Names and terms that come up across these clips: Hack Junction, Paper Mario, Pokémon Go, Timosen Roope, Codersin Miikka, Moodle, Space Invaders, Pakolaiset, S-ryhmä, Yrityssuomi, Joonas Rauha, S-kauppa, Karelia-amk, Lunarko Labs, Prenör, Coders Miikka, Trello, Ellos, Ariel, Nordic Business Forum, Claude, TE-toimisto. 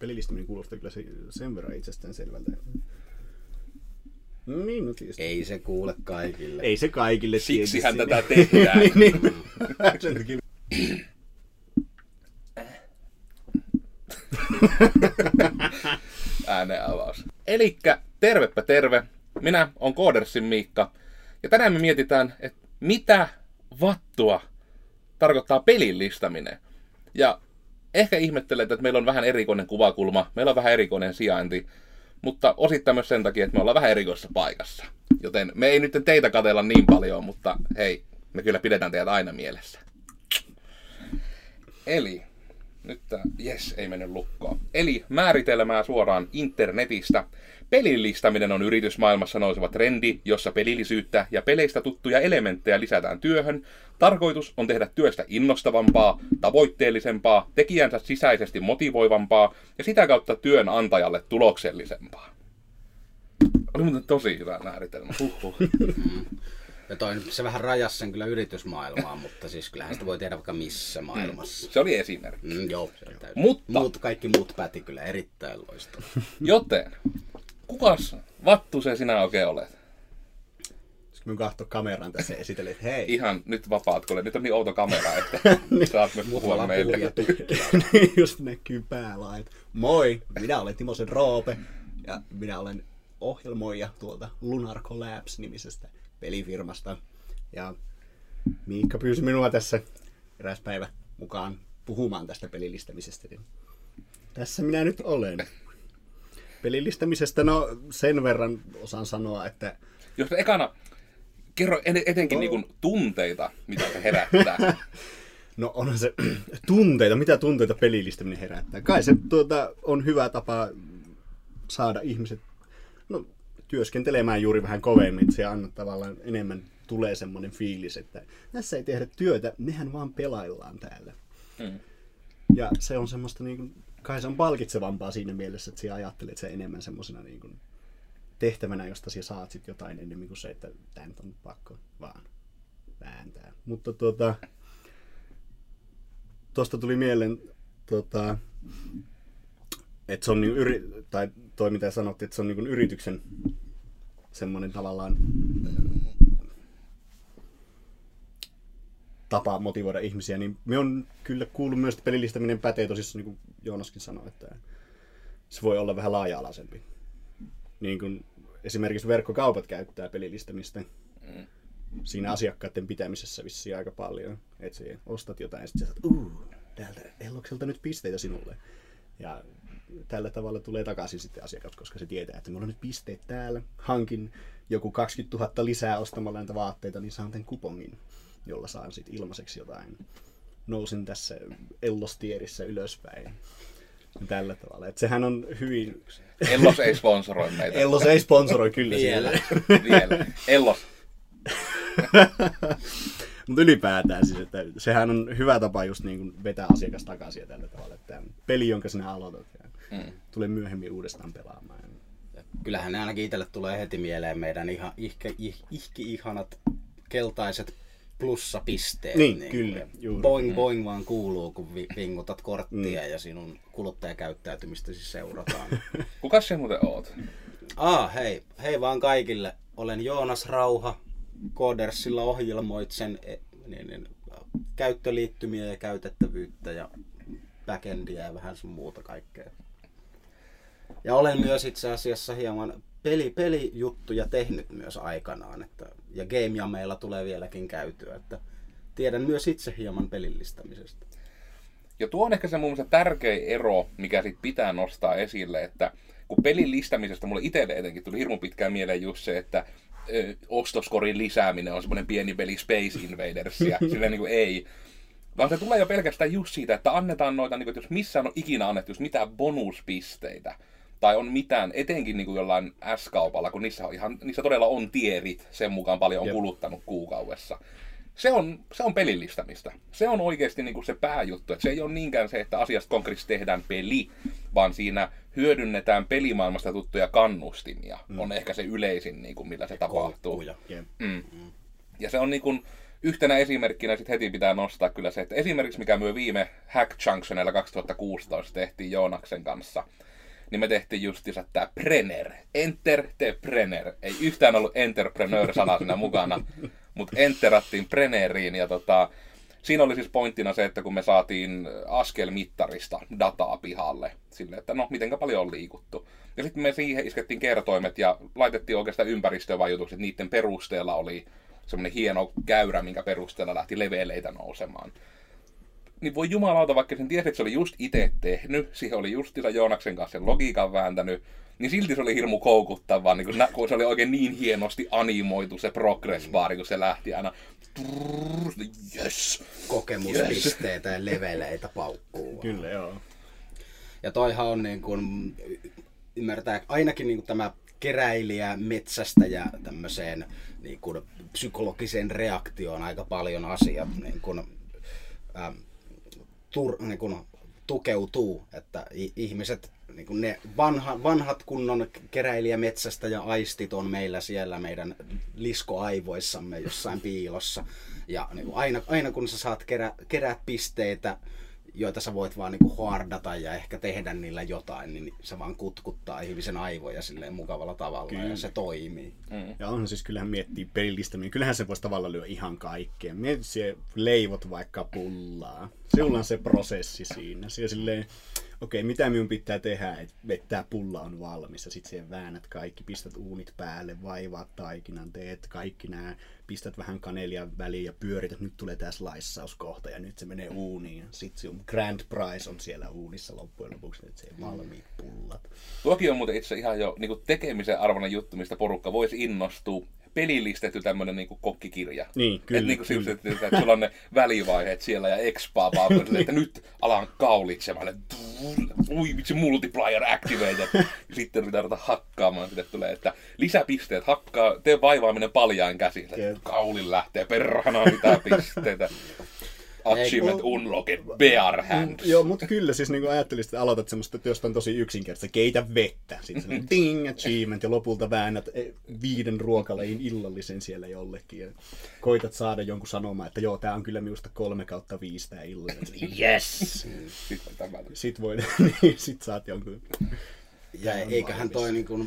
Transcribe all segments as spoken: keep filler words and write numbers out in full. Pelilistaminen kuulostaa kyllä sen verran itsestään selvältä. Niin, no ei se kuule kaikille. Ei se kaikille. Siksihän tätä tehdään. niin, niin. Ääneen avaus. Elikkä tervepä terve. Minä olen Codersin Miikka. Ja tänään me mietitään, että mitä vattua tarkoittaa pelin listaminen. Ja ehkä ihmettelet, että meillä on vähän erikoinen kuvakulma, meillä on vähän erikoinen sijainti, mutta osittain myös sen takia, että me ollaan vähän erikoisessa paikassa. Joten me ei nyt teitä katsella niin paljon, mutta hei, me kyllä pidetään teidät aina mielessä. Eli, nyt tää, jes, ei mennyt lukkoon. Eli määritelmää suoraan internetistä. Pelillistäminen on yritysmaailmassa nouseva trendi, jossa pelillisyyttä ja peleistä tuttuja elementtejä lisätään työhön. Tarkoitus on tehdä työstä innostavampaa, tavoitteellisempaa, tekijänsä sisäisesti motivoivampaa ja sitä kautta työnantajalle tuloksellisempaa. Oli muuten tosi hyvä määritelmä. Huhhuh. Ja toi, se vähän rajasi sen kyllä yritysmaailmaan, mutta siis kyllähän sitä voi tehdä vaikka missä maailmassa. Se oli esimerkki. Mm, joo, se oli täysin. Mutta muut, kaikki muut päti kyllä erittäin loistava. Joten, kukas vattu se sinä oikein olet? Minun kahto kameran tässä esitellä, että hei. Ihan nyt vapaat, kun nyt on niin outo kamera, että saat myös puhua meille. Just näkyy päälait. Moi, minä olen Timosen Roope ja minä olen ohjelmoija tuolta Lunarko Labs-nimisestä pelifirmasta. Ja Miikka pyysi minua tässä eräs päivä mukaan puhumaan tästä pelilistämisestä. Tässä minä nyt olen. Pelilistämisestä, no sen verran osaan sanoa, että... Jos ekana kerro etenkin no. niin kuin tunteita, mitä se herättää. No onhan se tunteita, mitä tunteita pelilistäminen herättää. Kai se tuota, on hyvä tapa saada ihmiset no, työskentelemään juuri vähän kovemmin. Se anna tavallaan enemmän tulee semmoinen fiilis, että tässä ei tehdä työtä, nehän vaan pelaillaan täällä. Mm. Ja se on semmoista niin kuin... Kai se on palkitsevampaa siinä mielessä, että sinä ajattelet sen enemmän semmoisena niin kuin tehtävänä, josta sinä saat sit jotain enemmän kuin se, että tämä nyt on pakko vaan vääntää. Mutta tuota, tuosta tuli mieleen, tuota, että se on niin yri- tai toi mitä sanottiin, että se on niin kuin yrityksen semmoinen tavallaan tapa motivoida ihmisiä, niin me on kyllä kuullut myös, että pelillistäminen pätee tosissaan, niin kuin Joonaskin sanoi, että se voi olla vähän laaja-alaisempi. Niin kuin esimerkiksi verkkokaupat käyttää pelillistämistä mm. siinä asiakkaiden pitämisessä vissiin aika paljon. Että sä ostat jotain ja sitten sä saat, uuu, täältä Ellokselta nyt pisteitä sinulle. Ja tällä tavalla tulee takaisin sitten asiakas, koska se tietää, että mulla on nyt pisteet täällä. Hankin joku kaksikymmentätuhatta lisää ostamalla näitä vaatteita, niin saan tämän kupongin, jolla saan sit ilmaiseksi jotain. Nousin tässä Ellos-tierissä ylöspäin. Tällä tavalla. Et sehän on hyvin... Ellos ei sponsoroi meitä. Ellos ei sponsoroi kyllä siellä. Vielä. Ellos. Mutta ylipäätään siis, että sehän on hyvä tapa just niin kun vetää asiakas takaisin tällä tavalla. Että peli, jonka sinä aloitat, mm. tulee myöhemmin uudestaan pelaamaan. Kyllähän ne ainakin itselle tulee heti mieleen meidän ihan ihki-ihanat keltaiset plussapisteet. Niin, niin kyllä. Juuri. Boing boing vaan kuuluu, kun vingutat korttia mm. ja sinun kuluttajakäyttäytymistä siis seurataan. Kukas se muuten oot? Ah, hei. Hei vaan kaikille. Olen Joonas Rauha. Codersilla ohjelmoitsen niin, niin, käyttöliittymiä ja käytettävyyttä ja backendia ja vähän sun muuta kaikkea. Ja olen myös itse asiassa hieman peli pelijuttuja tehnyt myös aikanaan, että ja game-jameilla tulee vieläkin käytyä, että tiedän myös itse hieman pelillistämisestä. Ja tuo on ehkä se mun mielestä tärkein ero, mikä sit pitää nostaa esille, että kun pelillistämisestä mulle itselle etenkin tuli hirmu pitkään mieleen just se, että ö, ostoskorin lisääminen on semmoinen pieni peli Space Invadersia, silleen niin kuin ei. Vaan se tulee jo pelkästään just siitä, että annetaan noita, niin kuin, että jos missään on ikinä annettu jos mitään bonuspisteitä, tai on mitään, etenkin niin kuin jollain S-kaupalla, kun niissä, on ihan, niissä todella on tierit sen mukaan paljon on Jep. kuluttanut kuukaudessa. Se on, se on pelillistämistä. Se on oikeasti niin kuin se pääjuttu. Et se ei ole niinkään se, että asiasta konkreettisesti tehdään peli, vaan siinä hyödynnetään pelimaailmasta tuttuja kannustimia. Mm. On ehkä se yleisin, niin kuin, millä se tapahtuu. Mm. Ja se on niin kuin, yhtenä esimerkkinä sit heti pitää nostaa kyllä se, että esimerkiksi mikä myö viime Hack Junctionilla kaksituhattakuusitoista tehtiin Joonaksen kanssa, niin me tehtiin justiinsa tää Prenör. Enter the Prenör. Ei yhtään ollut entrepreneur-sanaa siinä mukana, mutta enterattiin Prenöriin ja tota... Siinä oli siis pointtina se, että kun me saatiin askelmittarista dataa pihalle, sille, että no, mitenkä paljon on liikuttu. Ja sitten me siihen iskettiin kertoimet ja laitettiin oikeastaan ympäristövaikutukset. Niiden perusteella oli semmoinen hieno käyrä, minkä perusteella lähti leveleitä nousemaan. Niin voi jumalauta, vaikka sen tiesi, että se oli just itse tehnyt, siihen oli justiinsa Joonaksen kanssa sen logiikan vääntänyt, niin silti se oli hirmu koukuttavaa, niin kun nä- kun se oli oikein niin hienosti animoitu se progress-baari, kun se lähti aina... Yes. Kokemuspisteitä yes. Ja leveleitä paukkuu. Kyllä, joo. Ja toihan on niin kuin, ymmärtää ainakin niin kuin tämä keräilijä, metsästäjä, tämmöiseen niin kuin psykologiseen reaktioon aika paljon asiat niin kuin, ähm, tur, niin kuin, tukeutuu, että ihmiset, niin kuin ne vanha, vanhat kunnon keräilijämetsästä ja aistit on meillä siellä meidän liskoaivoissamme jossain piilossa. Ja niin kuin aina, aina kun sä saat kerä, kerää pisteitä, joita sä voit vaan niin kuin haardata ja ehkä tehdä niillä jotain, niin se vaan kutkuttaa ihmisen aivoja silleen mukavalla tavalla. Kyllä. Ja se toimii. Mm. Ja onhan siis kyllähän miettii pelillistäminen, kyllähän se voisi tavallaan lyö ihan kaikkea. Mieti se leivot vaikka pullaa. Sulla on se prosessi siinä. Siellä silleen, okei, okay, mitä minun pitää tehdä, että tämä pulla on valmis. Ja sitten siihen väännät kaikki, pistät uunit päälle, vaivaat taikinan, teet kaikki nämä, pistät vähän kanelia väliin ja pyörität. Nyt tulee tämä sliceauskohta ja nyt se menee uuniin. Sitten sinun grand prize on siellä uunissa loppujen lopuksi, että se ei valmiit pullat. Tuokin on muuten itse ihan jo niin tekemisen arvoinen juttu, mistä porukka voisi innostua. Pelillistetty tämmönen niinku kokkikirja. Niin, kyllä. Et niinku siltä, että et sulla on ne välivaiheet siellä ja expaa vaan, että nyt alan kaulitsemaan. Ui, vitsi multiplier activate. Sitten pitää ruveta hakkaamaan. Sitten tulee, että lisäpisteet hakkaa, tee vaivaaminen paljain käsin. Kaulin lähtee perhana mitään pisteitä. Achievement unlocked, bare hands. Joo, mutta kyllä siis niinku ajattelin, että aloitat semmoista, että jostain tosi yksinkertaista, keitä vettä. Sitten semmoinen ding, achievement, ja lopulta väännät viiden ruokalajin illallisen siellä jollekin. Ja koitat saada jonkun sanomaan, että joo, tää on kyllä minusta kolme kautta viisi tää illallinen. Yes! Sitten, Sitten voi, niin sit saat jonkun... Ja eiköhän toi niinku...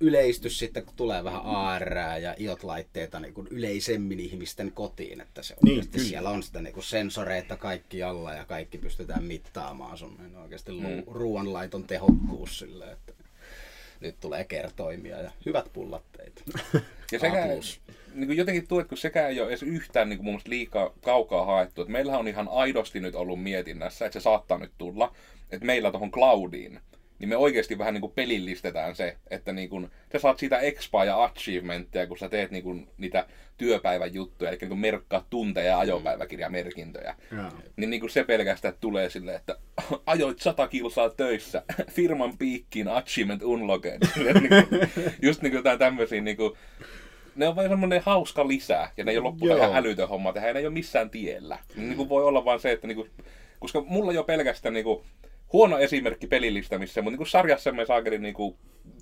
yleistys sitten, kun tulee vähän A R:ää ja I O T-laitteita niin kuin yleisemmin ihmisten kotiin, että se oikeasti niin, siellä on sitä niin kuin sensoreita kaikki alla ja kaikki pystytään mittaamaan sun niin oikeasti mm. ruoanlaiton tehokkuus sille, että nyt tulee kertoimia ja hyvät pullatteet. Ja sekä, niin kuin jotenkin tuo, että kun sekään ei ole edes yhtään niin kuin mun mielestä liikaa kaukaa haettu, että meillähän on ihan aidosti nyt ollut mietinnässä, että se saattaa nyt tulla, että meillä tuohon Claudiin niin me oikeasti vähän niin kuin pelillistetään se, että niin kuin sä saat siitä expaa ja achievementteja, kun sä teet niin kuin niitä työpäivän juttuja, eli niin kuin merkkaa tunteja ja ajopäiväkirjamerkintöjä. Mm. Niin, niin kuin se pelkästään tulee silleen, että ajoit sata kilsaa töissä, firman piikkiin achievement unlocked. Just niin kuin jotain tämmöisiä, niin kuin, ne on vain semmoinen hauska lisää, ja ne ei ole loppuun ihan älytön homma tehdä, ja ne ei ole missään tiellä. Niin kuin voi olla vaan se, että niin kuin, koska mulla jo pelkästään niin kuin, huono esimerkki pelillistämisessä, mutta niin sarjassamme saakelin niin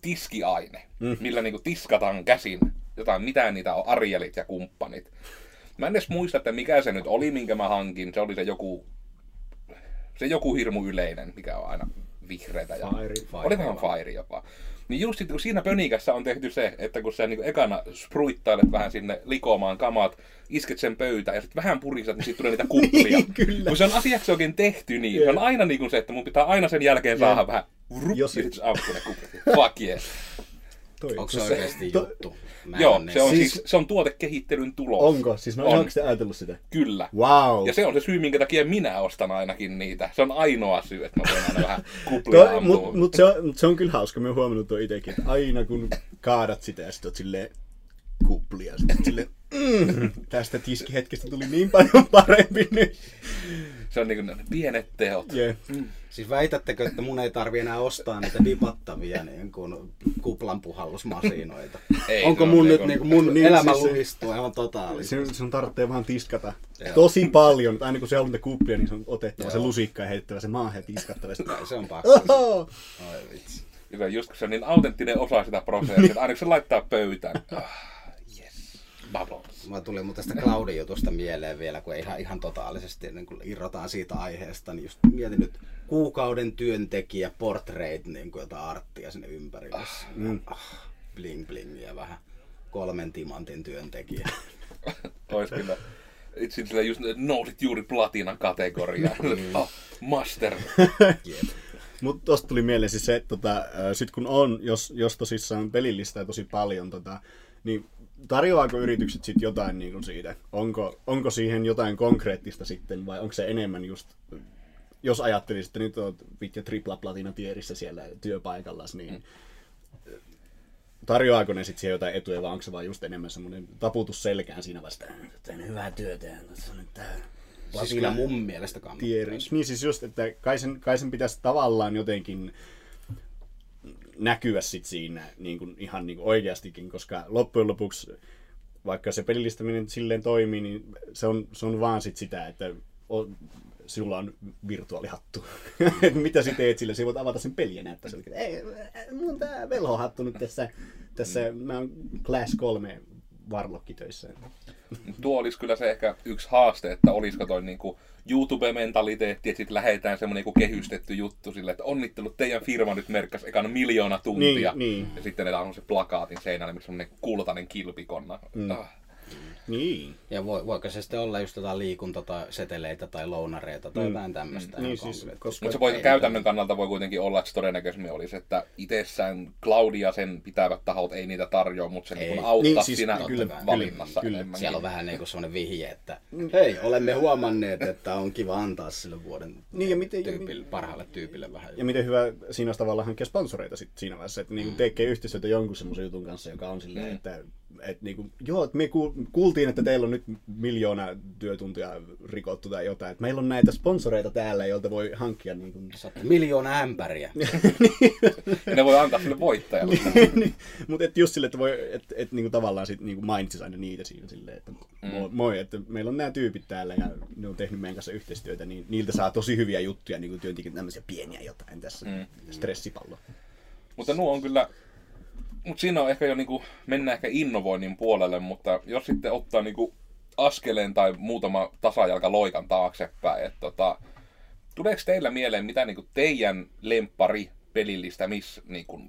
tiskiaine, mm. millä niin tiskataan käsin jotain, mitä niitä on, Arielit ja kumppanit. Mä en edes muista, että mikä se nyt oli, minkä mä hankin. Se oli se joku, se joku hirmu yleinen, mikä on aina vihreätä. Ja... Oli vähän Fire jopa. Niin just sit, kun siinä pönikässä on tehty se, että kun sä niin ekana spruittailet vähän sinne likomaan kamat, isket sen pöytään ja sitten vähän puristat, niin siitä tulee niitä kuplia. Niin, kun se on asiaksi oikein tehty niin, yeah. Se on aina niin kuin se, että mun pitää aina sen jälkeen yeah. saada vähän rup, ja sitten se aukku ne kuplit. Fuck yes. Onko se oikeasti juttu? Mä Joo, se on, siis... Siis, se on tuotekehittelyn tulos. Onko? Siis mä oonko sitä ajatellut sitä? Kyllä. Wow. Ja se on se syy, minkä takia minä ostan ainakin niitä. Se on ainoa syy, että mä voin aina vähän kuplia ammuun. Mutta mut se, se on kyllä hauska, mä oon huomannut tuon itsekin, että aina kun kaadat sitä ja sit oot silleen kuplia, sit silleen mm, tästä tiskihetkestä tuli niin paljon parempi nyt. Se on niin kuin pienet teot. Yeah. Mm. Siis väitättekö, että mun ei tarvi enää ostaa niitä dipattavia niin kuin kuplanpuhallusmasinoita? Ei, onko mun on nyt niin mun niin, elämä siis luistua ihan totaalisesti? Se, se on tarvitsee vaan tiskata Joo. tosi paljon. Aina kun se haluaa niitä kuplia, niin se on otettava Joo. se lusikka ja heittävä se maahan ja tiskattava. Se on pakko. Oho! Ai vitsi. Just kun se on niin autenttinen osa sitä prosessia, että aina kun se laittaa pöytään. Ah, yes. Bubbles. Mä tuli mutta tästä Clauden jutusta mieleen vielä, kun ihan, ihan totaalisesti niin kun irrotaan siitä aiheesta, niin just mietin nyt kuukauden työntekijä, portrait, niin jotain arttia sinne ympärille. Ah, mm. ah, bling blingiä vähän. Kolmen timantin työntekijä. Ois kyllä. Itse sillä just nousit juuri platinan kategoriaan. Mm. Oh, master. Yep. Mutta tuosta tuli mieleen siis se, että tota, sit kun on, jos, jos tosissaan pelillistää tosi paljon, tota, niin tarjoaako yritykset sit jotain niin kun siitä? Onko, onko siihen jotain konkreettista sitten vai onko se enemmän just, jos ajattelisit, että nyt olet vittu tripla platina tierissä siellä työpaikallasi, niin mm. tarjoaako ne sitten siihen jotain etuja vai onko se vaan just enemmän semmoinen taputus selkään siinä vasta, että teen hyvää työtä ja tässä on nyt tää. Siis kyllä mun mielestä kannattaa. Niin siis just, että kai sen, kai sen pitäisi tavallaan jotenkin näkyä sit siinä niin kuin, ihan niin kuin oikeastikin, koska loppujen lopuksi, vaikka se pelillistäminen silleen toimii, niin se on, se on vaan sit sitä, että on, sulla on virtuaalihattu. Mitä sä teet sillä? Sä voit avata sen peliä ja näyttää sille, että ei, mun tää velhohattu nyt tässä, tässä mä oon Class kolme Warlock-töissä. Tuo olisi kyllä se ehkä yksi haaste, että olisiko toi niinku YouTube-mentaliteetti, että sitten lähetään semmoinen niinku kehystetty juttu sille, että onnittelut, teidän firma nyt merkkasi ekana miljoona tuntia. Niin, niin. Ja sitten ne on se plakaatin seinällä, missä on semmoinen kultainen kilpikonna. Mm. Ah. Niin. Ja voi, voiko se sitten olla just jotain liikunta- tai seteleitä tai lounareita tai mm. jotain tämmöistä. Mm. Niin, siis, mutta se voi, käytännön kannalta voi kuitenkin olla, että se todennäköisemmin olisi, että itsessään Claudia sen pitävät tahot ei niitä tarjoa, mutta se niin auttaa niin, siis, sinä kyllä, valinnassa. Kyllä, kyllä. Siellä on vähän niin kuin semmoinen vihje, että hei, olemme huomanneet, että on kiva antaa sille vuoden niin, ja miten, tyypille, parhaalle tyypille vähän. Ja miten hyvä siinä olisi tavallaan hankkia sponsoreita sit siinä vaiheessa, että niin mm. tekee yhteistyötä jonkun semmoisen jutun kanssa, joka on silleen, mm. että et niinku, joo, me kuultiin, että teillä on nyt miljoona työtuntia rikottu tai jotain. Et meillä on näitä sponsoreita täällä, joilta voi hankkia niinku miljoona ämpäriä. Ja ne voi antaa sille voittajalle. Mutta just sille, että voi, et, et, niinku, tavallaan sit, niinku, mainitsis aina niitä siinä silleen, että mm. moi, että meillä on nämä tyypit täällä ja ne on tehnyt meidän kanssa yhteistyötä, niin niiltä saa tosi hyviä juttuja, niinku työntekijät tämmöisiä pieniä jotain tässä mm. stressipallo. Mutta nuo on kyllä. Mut siinä on ehkä jo niinku, mennään ehkä innovoinnin puolelle, mutta jos sitten ottaa niinku askeleen tai muutama tasajalka loikan taaksepäin, että tota, tuleeko teillä mieleen mitä niinku teidän lemppari pelillistä, missä niinku,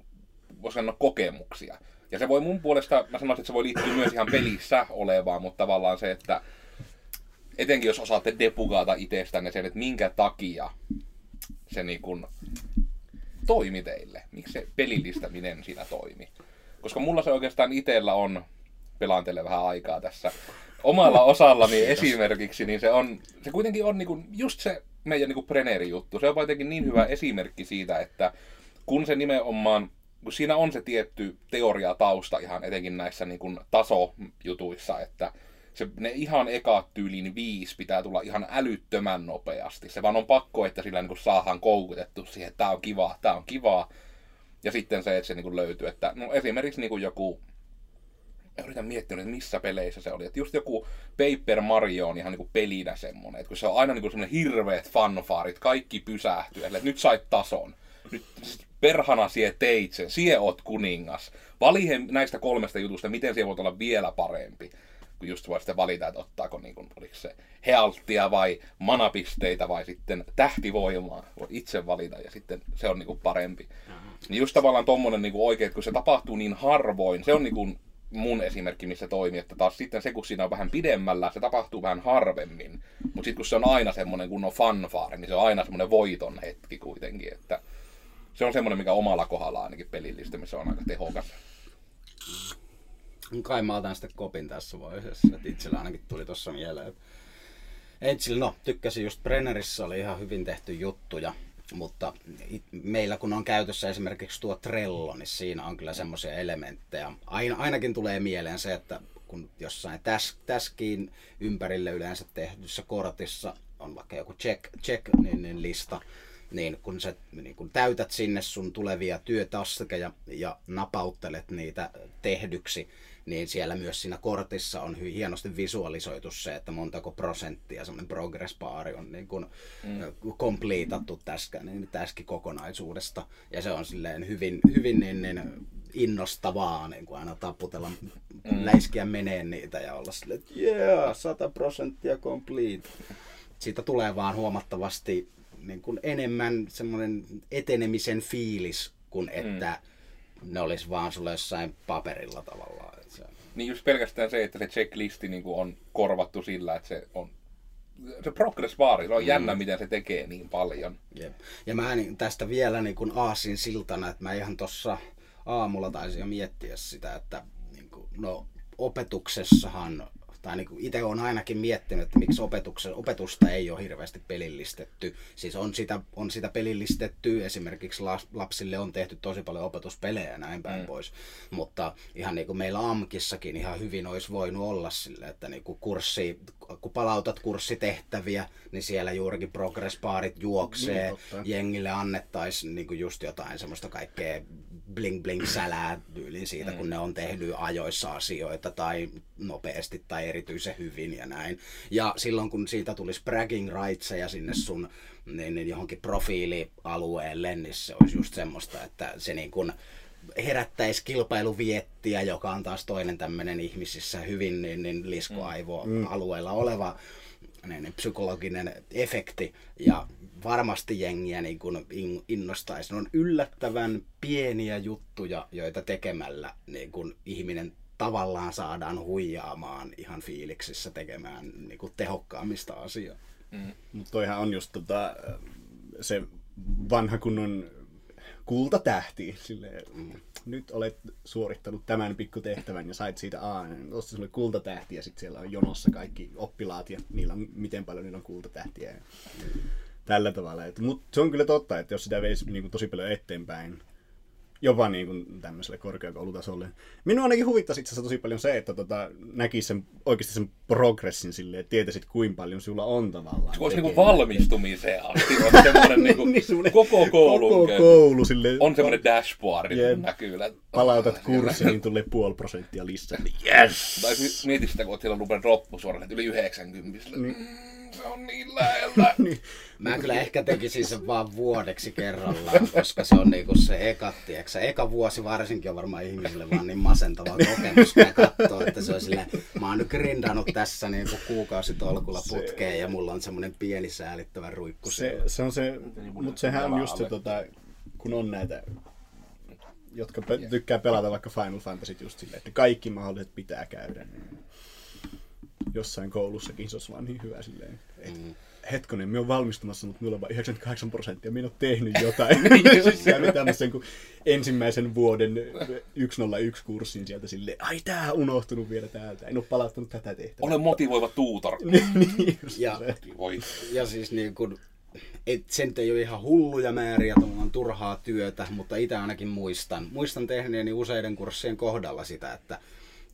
voisi sanoa kokemuksia? Ja se voi mun puolesta, mä sanoisin, että se voi liittyä myös ihan pelissä olevaan, mutta tavallaan se, että etenkin jos osaatte debugata itsestänne sen, että minkä takia se niinku toimi teille, miksi se pelillistäminen siinä toimi. Koska mulla se oikeastaan itsellä on, pelaan teille vähän aikaa tässä, omalla osallani esimerkiksi, niin se on, se kuitenkin on niinku just se meidän niinku Prenörin juttu. Se on jotenkin niin hyvä esimerkki siitä, että kun se nimenomaan, kun siinä on se tietty teoria tausta ihan etenkin näissä niinku tasojutuissa, että se, ne ihan eka tyylin viisi pitää tulla ihan älyttömän nopeasti. Se vaan on pakko, että sillä niin saadaan koukutettu siihen, että tää on kivaa, tää on kivaa. Ja sitten se, että se niin löytyy, että no esimerkiksi niin joku, en yritä miettiä, että missä peleissä se oli, että just joku Paper Mario on ihan niin pelinä semmonen, että kun se on aina niin semmoinen hirveet fanfaarit, kaikki pysähtyy, että nyt sait tason. Nyt perhana sie teit sen, sie oot kuningas. Vali näistä kolmesta jutusta, miten sie voit olla vielä parempi. Kun just voi sitten valita, että ottaako niin kuin, oliko se healthia vai manapisteitä vai sitten tähtivoimaa. Voi itse valita ja sitten se on niin kuin parempi. Niin just tavallaan tommonen niin kuin oikein, että kun se tapahtuu niin harvoin, se on niin kuin mun esimerkki, missä toimii, että taas sitten se, kun siinä on vähän pidemmällä, se tapahtuu vähän harvemmin. Mutta sitten kun se on aina semmoinen, kun on fanfare, niin se on aina semmoinen voiton hetki kuitenkin. Että se on semmoinen, mikä omalla kohdalla ainakin pelillistämisessä on aika tehokas. Kai mä otan sitten kopin tässä vaiheessa, että itsellä ainakin tuli tuossa mieleen. Itsellä, no, tykkäsin just Prenörissä, oli ihan hyvin tehty juttuja, mutta it, meillä kun on käytössä esimerkiksi tuo Trello, niin siinä on kyllä semmoisia elementtejä. Aina, ainakin tulee mieleen se, että kun jossain täs, täskiin ympärille yleensä tehdyssä kortissa on vaikka joku check, check niin, niin lista, niin kun sä niin kun täytät sinne sun tulevia työtaskeja ja napauttelet niitä tehdyksi, niin siellä myös siinä kortissa on hienosti visualisoitu se, että montako prosenttia semmoinen progress bar on niin kuin mm. compleetattu täskä, niin täski kokonaisuudesta. Ja se on silleen hyvin, hyvin niin, niin innostavaa niin kuin aina taputella mm. läiskiä meneen niitä ja olla silleen, että yeah, sata prosenttia complete. Siitä tulee vaan huomattavasti niin kuin enemmän semmoinen etenemisen fiilis, kuin että mm. ne olisi vaan sulle jossain paperilla tavallaan. Niin just pelkästään se, että se checklisti niin kuin on korvattu sillä, että se on se progress-baari, se on mm. jännä, miten se tekee niin paljon. Jep. Ja mä tästä vielä niin kuin aasin siltana, että mä ihan tuossa aamulla taisin jo miettiä sitä, että niin kuin, no opetuksessahan, tai niin kuin itse olen ainakin miettinyt, että miksi opetusta ei ole hirveästi pelillistetty. Siis on sitä, on sitä pelillistetty, esimerkiksi lapsille on tehty tosi paljon opetuspelejä ja näin päin mm. pois. Mutta ihan niin kuin meillä AMKissakin ihan hyvin olisi voinut olla sille, että niin kuin kurssi, kun palautat kurssitehtäviä, niin siellä juurikin progress-baarit juoksee. Mm, jengille annettaisiin niin kuin just jotain semmoista kaikkea bling-bling-sälää tyyliin siitä, mm. kun ne on tehnyt ajoissa asioita tai nopeasti tai erityisen hyvin ja näin. Ja silloin kun siitä tulisi bragging rightseja sinne sun niin, niin johonkin profiilialueelle, niin se olisi just semmoista, että se niin kuin herättäisi kilpailuviettiä, joka on taas toinen tämmöinen ihmisissä hyvin niin, niin liskoaivoalueella oleva niin, psykologinen efekti. Ja varmasti jengiä niin kuin innostaisi. Ne on yllättävän pieniä juttuja, joita tekemällä niin kuin ihminen tavallaan saadaan huijaamaan ihan fiiliksissä tekemään niin kuin tehokkaammista asiaa. Mm. Mutta toihan on just tota, se vanha kunnon kultatähti. Silleen, mm. nyt olet suorittanut tämän pikkutehtävän ja sait siitä A, osta sulle kultatähti ja sitten siellä on jonossa kaikki oppilaat ja niillä on, miten paljon niillä on kultatähtiä. Ja tällä tavalla. Mutta se on kyllä totta, että jos sitä veisi niin kuin tosi paljon eteenpäin, jopa niin kuin tämmöiselle korkeakoulutasolle. Minua ainakin huvittaisi itse asiassa tosi paljon se, että tota, näkisi sen, oikeasti sen progressin silleen, että tietäisit kuinka paljon sulla on tavallaan. Se olisi niin kuin valmistumiseen asti, on semmoinen niin kuin niin koko koulu. Koko koulu silleen, on semmoinen dashboard, yeah, näkyy. Palautat kurssiin, niin tulee puoli prosenttia lisää. Yes! Tai mieti sitä, kun olet siellä lupen loppusuoraan, yli yhdeksänkymmentä. Niin. Se on niin lähellä. Mä kyllä ehkä tekisin sen vaan vuodeksi kerrallaan, koska se on niinku se eka, tiiäksä, eka vuosi varsinkin on varmaan ihmisille vaan niin masentava kokemus, kun katsoo, että se on silleen, mä oon nyt grindannut tässä niinku kuukausitolkulla putkeen ja mulla on semmoinen pieni säälittävä ruikku. Se, se on se, mutta sehän on just se, tota, kun on näitä, jotka pe- tykkää pelata vaikka Final Fantasyt just silleen, että kaikki mahdolliset pitää käydä. Jossain koulussakin se olisi vaan niin hyvä silleen, että mm. hetkonen, minä olen valmistumassa, mutta minulla on vain yhdeksänkymmentäkahdeksan prosenttia, minä olen tehnyt jotain. Ja mitä sen kun ensimmäisen vuoden yksi nolla yksi kurssin sieltä silleen, ai tämä on unohtunut vielä täältä, en ole palauttanut tätä tehtävää. Olen motivoiva tuutor. Niin, ja, ja siis niin kun, et sen ei ole ihan hulluja määriä, on turhaa työtä, mutta itse ainakin muistan. Muistan tehneeni useiden kurssien kohdalla sitä, että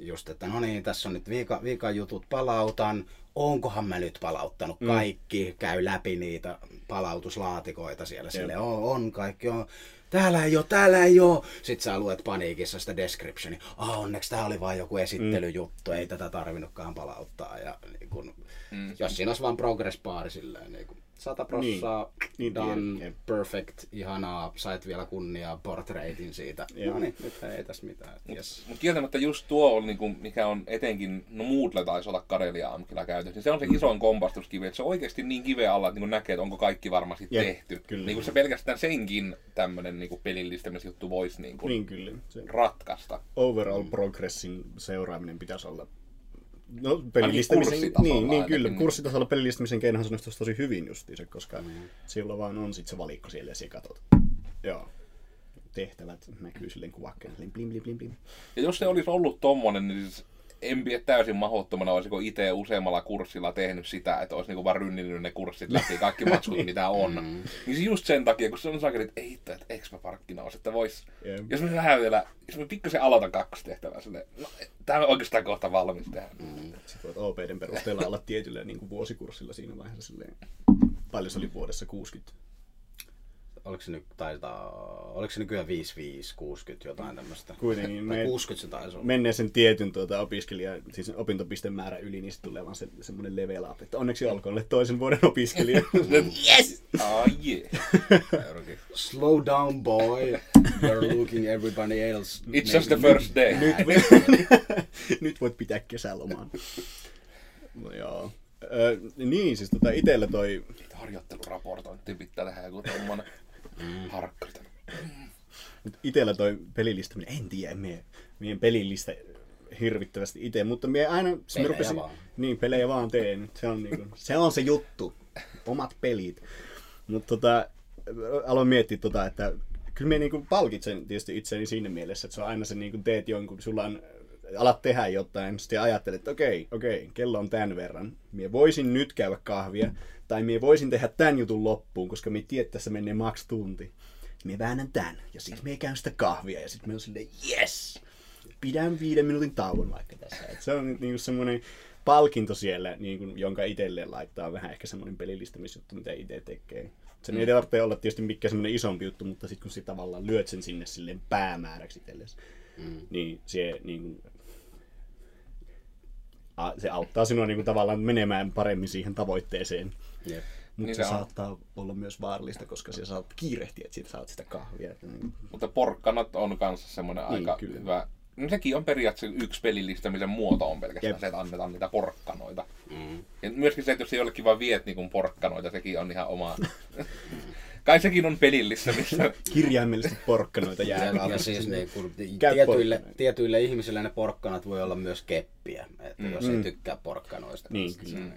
just, että no niin, tässä on nyt viika, viika jutut, palautan. Onkohan mä nyt palauttanut kaikki? Mm. Käy läpi niitä palautuslaatikoita siellä. Sille on, on kaikki, on. Täällä ei oo, täällä ei oo. Sitten sä luet paniikissa sitä descriptioni. Ah, onneksi tää oli vaan joku esittelyjuttu, mm. ei tätä tarvinnutkaan palauttaa. Ja niin kun, mm. jos siinä olisi vaan progress-baari silleen, niin kun sata prossaa, niin. done, yep. perfect, ihanaa, sait vielä kunniaa, portreitin siitä. Yep. No niin, nyt ei tässä mitään. Mut, yes. mut kieltämättä just tuo on, niinku, mikä on etenkin, no Moodle taisi olla Karelia-amkilla käytössä, niin se on se isoin kompastuskivi, että se on oikeasti niin kiveä alla, että niinku näkee, että onko kaikki varmasti yep. tehty. Niinku se pelkästään senkin tämmöinen niinku pelillistämisjuttu voisi niinku niin, kyllä. ratkaista. Overall progressin seuraaminen pitäisi olla. No, pelillistämisen, niin, niin kyllä, kurssitasolla pelillistämisen keinohan se on tosi hyvin justiinsa, koska mm. silloin vaan on sit se valikko siellä ja siellä katot. Joo. Tehtävät näkyy silleen kuvakkeen, silleen blim blim blim blim. Ja jos se olisi ollut tommonen, niin siis en pidä täysin mahdottomana, olisiko itse useammalla kurssilla tehnyt sitä, että olisi niinku vaan rynnillyt ne kurssit läpi, kaikki matskut niin. mitä on. Mm. Niin just sen takia, kun se on saakeli, että ei hitto, että eikö mä parkkinaus, että vois, yeah. jos mä vähän vielä, jos mä pikkasen aloitan kaksi tehtävää, silleen, no tämä on oikeastaan kohta valmis tehdä. Mm. Sitten voit O P:den perusteella olla tietyllä niin kuin vuosikurssilla siinä vaiheessa silleen, paljon se oli vuodessa kuusikymmentä. Oliko se, nyt, taitaa, oliko se nykyään viisikymmentäviisi kuusikymmentä jotain tämmöistä? Kuitenkin. Me kuusikymmentä se taisi olla. Menneen sen tietyn tuota, opiskelijan, siis opintopistemäärä yli, niin sitten tulee vaan se, semmoinen level up, että onneksi alkoi olla toisen vuoden opiskelija. Yes! Oh yeah! Slow down boy, you're looking everybody else. It's maybe just the first day. Nyt, Nyt voit pitää kesälomaan. No joo. Öö, niin, siis tota itellä toi... Harjoitteluraportointi pitää tehdä joku tommonen mm. harkkari. Mut itellä toi pelilista, minä en tiedä, mie, mie en pelilista hirvittävästi ite, mutta mie aina... Pelejä rupesin, vaan. Niin, pelejä vaan teen. Se on, niinku, se on se juttu. Omat pelit. Mut tota, aloin miettiä tota, että kyllä mie niinku palkitsen tietysti itseäni siinä mielessä, että se on aina se niinku teet jonkun, sulla on... Alat tehdä jotain, sitten ajattelet, että okei, okei, kello on tämän verran. Mie voisin nyt käydä kahvia, tai mie voisin tehdä tämän jutun loppuun, koska mie tiedät, että tässä menee maks tunti. Mie väännän tän, ja sitten mie käyn sitä kahvia, ja sitten mie on silleen, yes! Pidän viiden minuutin tauon vaikka tässä. Et se on niinku semmoinen palkinto siellä, niinku, jonka itselleen laittaa vähän ehkä semmoinen pelillistämisjuttu, mitä itse tekee. Sen ei tarvitse olla tietysti mikään semmoinen isompi juttu, mutta sitten kun se tavallaan lyöt sen sinne silleen päämääräksi itsellesi, mm. niin se niinku... Se auttaa sinua niin kuin, tavallaan menemään paremmin siihen tavoitteeseen, yep. Mutta niin se, se saattaa olla myös vaarallista, koska sinä saat kiirehtiä, että siitä saat sitä kahvia. Mm. Mutta porkkanat on myös semmoinen niin, aika kyllä. Hyvä. No sekin on periaatteessa yksi pelillistämisen muoto on pelkästään yep. Se, että annetaan niitä porkkanoita. Mm. Ja myöskin se, että jos ei jollekin vaan viet niin kuin porkkanoita, sekin on ihan oma... Kai sekin on pelillistämistä. Kirjaimellisesti porkkanoita jää. Ja, ja siis niin, tietyille, tietyille ihmisille ne porkkanat voi olla myös keppiä, että mm. jos ei tykkää porkkanoista. Niin, niin.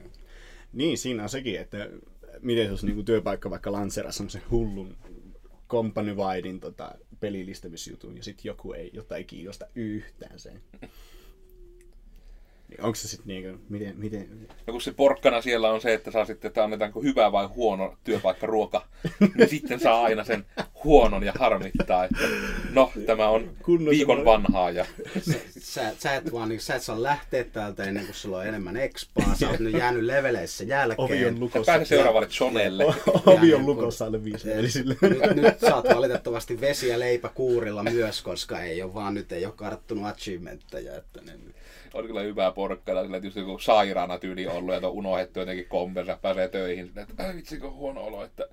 niin siinä on sekin, että miten jos niin työpaikka vaikka lanseraa semmoisen hullun company-widein tota, pelillistämisjutun ja sitten joku ei, jota ei kiinnosta yhtään sen. Onko se sitten niinku, miten, miten... No kun se porkkana siellä on se, että saa sitten, että annetaanko hyvä vai huono työpaikkaruoka, niin sitten saa aina sen huonon ja harmittaa, että no, tämä on kunnon viikon semmoinen... vanhaa ja... Sä, sä, et vaan, niin, sä et saa lähteä täältä ennen kuin sulla on enemmän expaa, sä oot nyt jäänyt leveleissä jälkeen. Ovi on lukossa. Pääse seuraavalle Jonelle. Ovi on lukossa alle viisivelisille. Nyt, nyt sä oot valitettavasti vesi- ja leipäkuurilla myös, koska ei ole vaan nyt, ei ole karttunut achievementteja, että niin... On kyllä hyvää porkkana, sillä tietysti kun sairaana tyyli on ollut ja on unohdettu jotenkin kompensa, pääsee töihin, sillä, että ai vitsi, kun on huono olo, että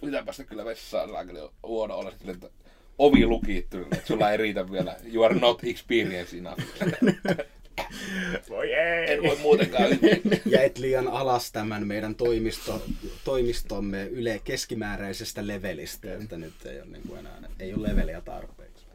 pitää päästä kyllä vessaan, on huono olo, sillä, että ovi lukittu, että sulla ei riitä vielä, you are not experienced enough. Voi ei. En voi muutenkaan. Ja et liian alas tämän meidän toimisto, toimistomme yle keskimääräisestä levelistä, että nyt ei ole, niin kuin enää, ei ole leveliä tarpeeksi.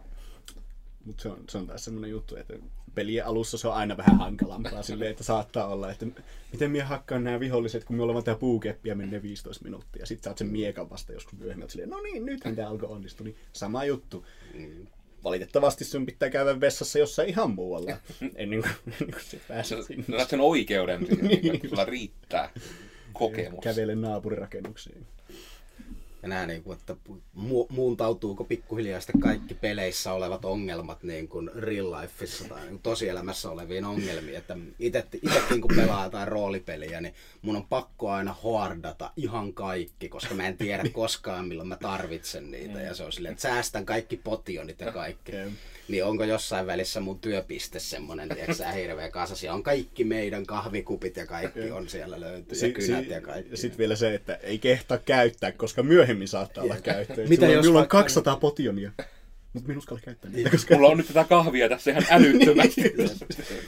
Mutta se on, se on taas semmoinen juttu, että pelien alussa se on aina vähän hankalampaa silleen, että saattaa olla, että miten minä hakkaan nämä viholliset, kun me ollaan tää puukeppiä menee viisitoista minuuttia. Sitten saat sen miekan vasta joskus myöhemmin, silleen, no niin, nythän tämä alkoi onnistua. Niin sama juttu. Valitettavasti sinun pitää käydä vessassa jossain ihan muualla, ennen kuin, ennen kuin se pääsee sinne. No, saat sen oikeuden siihen, niin kyllä riittää kokemus. Kävele naapurirakennuksiin. Ja nämä, niin kuin, että muuntautuuko pikkuhiljaa sitten kaikki peleissä olevat ongelmat niin kuin real lifeissa tai niin kuin tosielämässä oleviin ongelmiin. Että itse niin kun pelaa jotain roolipeliä, niin mun on pakko aina hoardata ihan kaikki, koska mä en tiedä koskaan milloin mä tarvitsen niitä. Ja se on silleen, että säästän kaikki potionit ja kaikki. Niin onko jossain välissä mun työpiste semmonen, tiiäksä, hirveä kasas ja on kaikki meidän kahvikupit ja kaikki on siellä löytyy ja si- kynät si- ja kaikki. Sitten vielä se, että ei kehtaa käyttää, koska myöhemmin saattaa olla käyttöön. Mitä jos minulla on kaksisataa on... potionia, mutta minä en uskalla käyttää niitä, koska... Mulla on nyt tätä kahvia tässä ihan älyttömästi.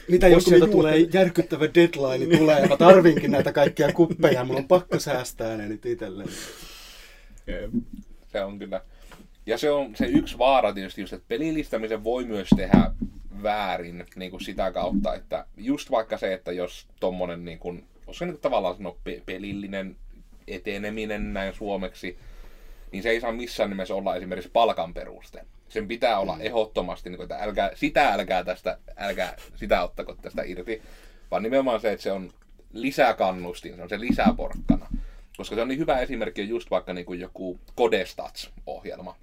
Mitä jos sieltä tulee järkyttävä deadline tulee ja mä tarvinkin näitä kaikkia kuppeja, mulla on pakko säästää ne nyt itselleen. Se on kyllä... Ja se on se yksi vaara tietysti, just, että pelilistämisen voi myös tehdä väärin niin kuin sitä kautta, että just vaikka se, että jos tommonen niin kuin, koska niin kuin tavallaan sanoa pe- pelillinen eteneminen näin suomeksi, niin se ei saa missään nimessä olla esimerkiksi palkan peruste. Sen pitää olla ehdottomasti, niin kuin, että älkää, sitä älkää tästä, älkää sitä ottako tästä irti, vaan nimenomaan se, että se on lisäkannustin, se on se lisäporkkana. Koska se on niin hyvä esimerkki just vaikka niin kuin joku Codestats-ohjelma.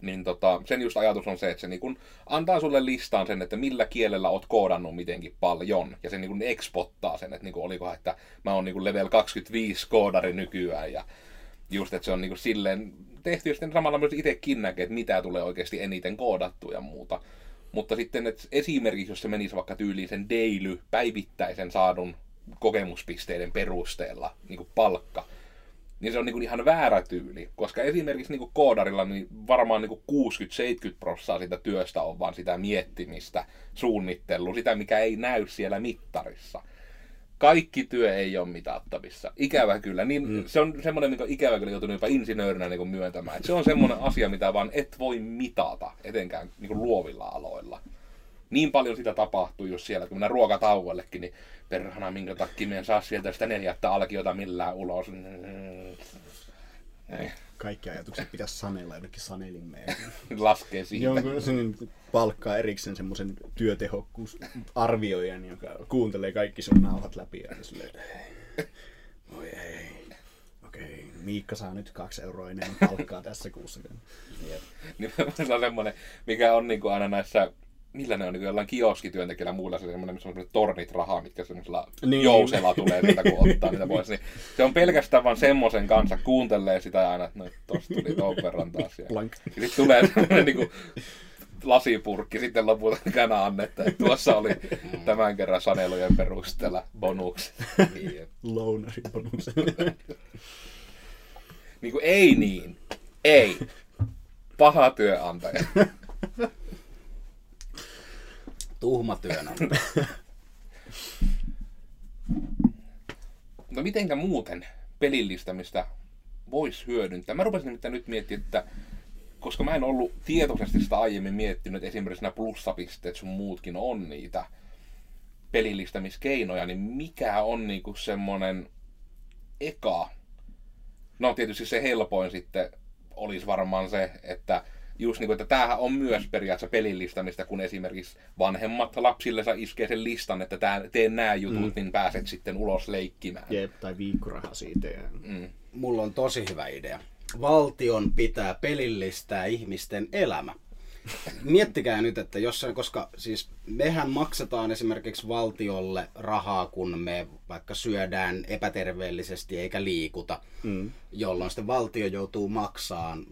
Niin tota, sen just ajatus on se, että se niin kun antaa sulle listaan sen, että millä kielellä oot koodannut mitenkin paljon. Ja se niin kun expottaa sen, että niin kun olikohan, että mä oon niin kun level kaksikymmentäviisi koodari nykyään. Ja just, että se on niin kun silleen tehty ja sitten samalla myös itsekin näkee, että mitä tulee oikeasti eniten koodattua ja muuta. Mutta sitten että esimerkiksi, jos se menisi vaikka tyyliin sen daily, päivittäisen saadun kokemuspisteiden perusteella, niin kuin palkka, niin se on niinku ihan väärä tyyli. Koska esimerkiksi niinku koodarilla niin varmaan niinku kuusikymmentä seitsemänkymmentä prosenttia siitä työstä on vaan sitä miettimistä, suunnittelua, sitä mikä ei näy siellä mittarissa. Kaikki työ ei ole mitattavissa. Ikävä kyllä. Niin mm. Se on semmoinen, mikä ikävä kyllä joutunut jopa insinöörinä niin myöntämään. Et se on semmoinen asia, mitä vaan et voi mitata, etenkään niin luovilla aloilla. Niin paljon sitä tapahtuu, jos siellä, kun mennään ruokatauollekin, niin perhana, minkä takia me en saa sieltä sitä neljättä alkiota millään ulos. Kaikki ajatukset pitäisi sanella jonnekin sanelimeen. Laskee siitä. Jonkun sen palkkaa erikseen semmoisen työtehokkuusarvioijan, joka kuuntelee kaikki sun nauhat läpi ja silleen, voi ei. Okei, Miikka saa nyt kaksi euroa enemmän palkkaa tässä kuussa. Jep. Se on semmoinen, mikä on niin kuin aina näissä... Millä ne on niin jollain kioskityöntekijällä muulla se semmoinen, missä on semmoinen tornit rahaa, mitkä semmoisella niin, jousella tulee sieltä, kun ottaa niitä pois. Niin se on pelkästään vaan semmoisen kanssa, kuuntelee sitä aina, että no tosta tuli ton verran taas. Sitten tulee semmoinen niin kuin lasipurkki, sitten lopulta ikänä annetta, että tuossa oli tämän kerran sanelujen perusteella bonukset. Lounari bonukset. Niin kuin ei niin, ei. Paha työantaja. Tuhma työnantaja. No mitenkä muuten pelillistämistä voisi hyödyntää? Mä rupesin nimittäin nyt miettimään, että koska mä en ollut tietoisesti sitä aiemmin miettinyt, esimerkiksi nämä plussapisteet sun muutkin on niitä pelillistämiskeinoja, niin mikä on niinku semmonen eka? No tietysti se helpoin sitten olisi varmaan se, että Just niin kuin, että tämähän on myös periaatteessa pelillistämistä, kun esimerkiksi vanhemmat lapsillensa iskee sen listan, että tää, tee nämä jutut, mm. niin pääset sitten ulos leikkimään. Jep, tai viikkoraha siitä. Mm. Mulla on tosi hyvä idea. Valtion pitää pelillistää ihmisten elämä. Miettikää nyt, että jos, koska siis mehän maksetaan esimerkiksi valtiolle rahaa, kun me vaikka syödään epäterveellisesti eikä liikuta, mm. jolloin sitten valtio joutuu maksaan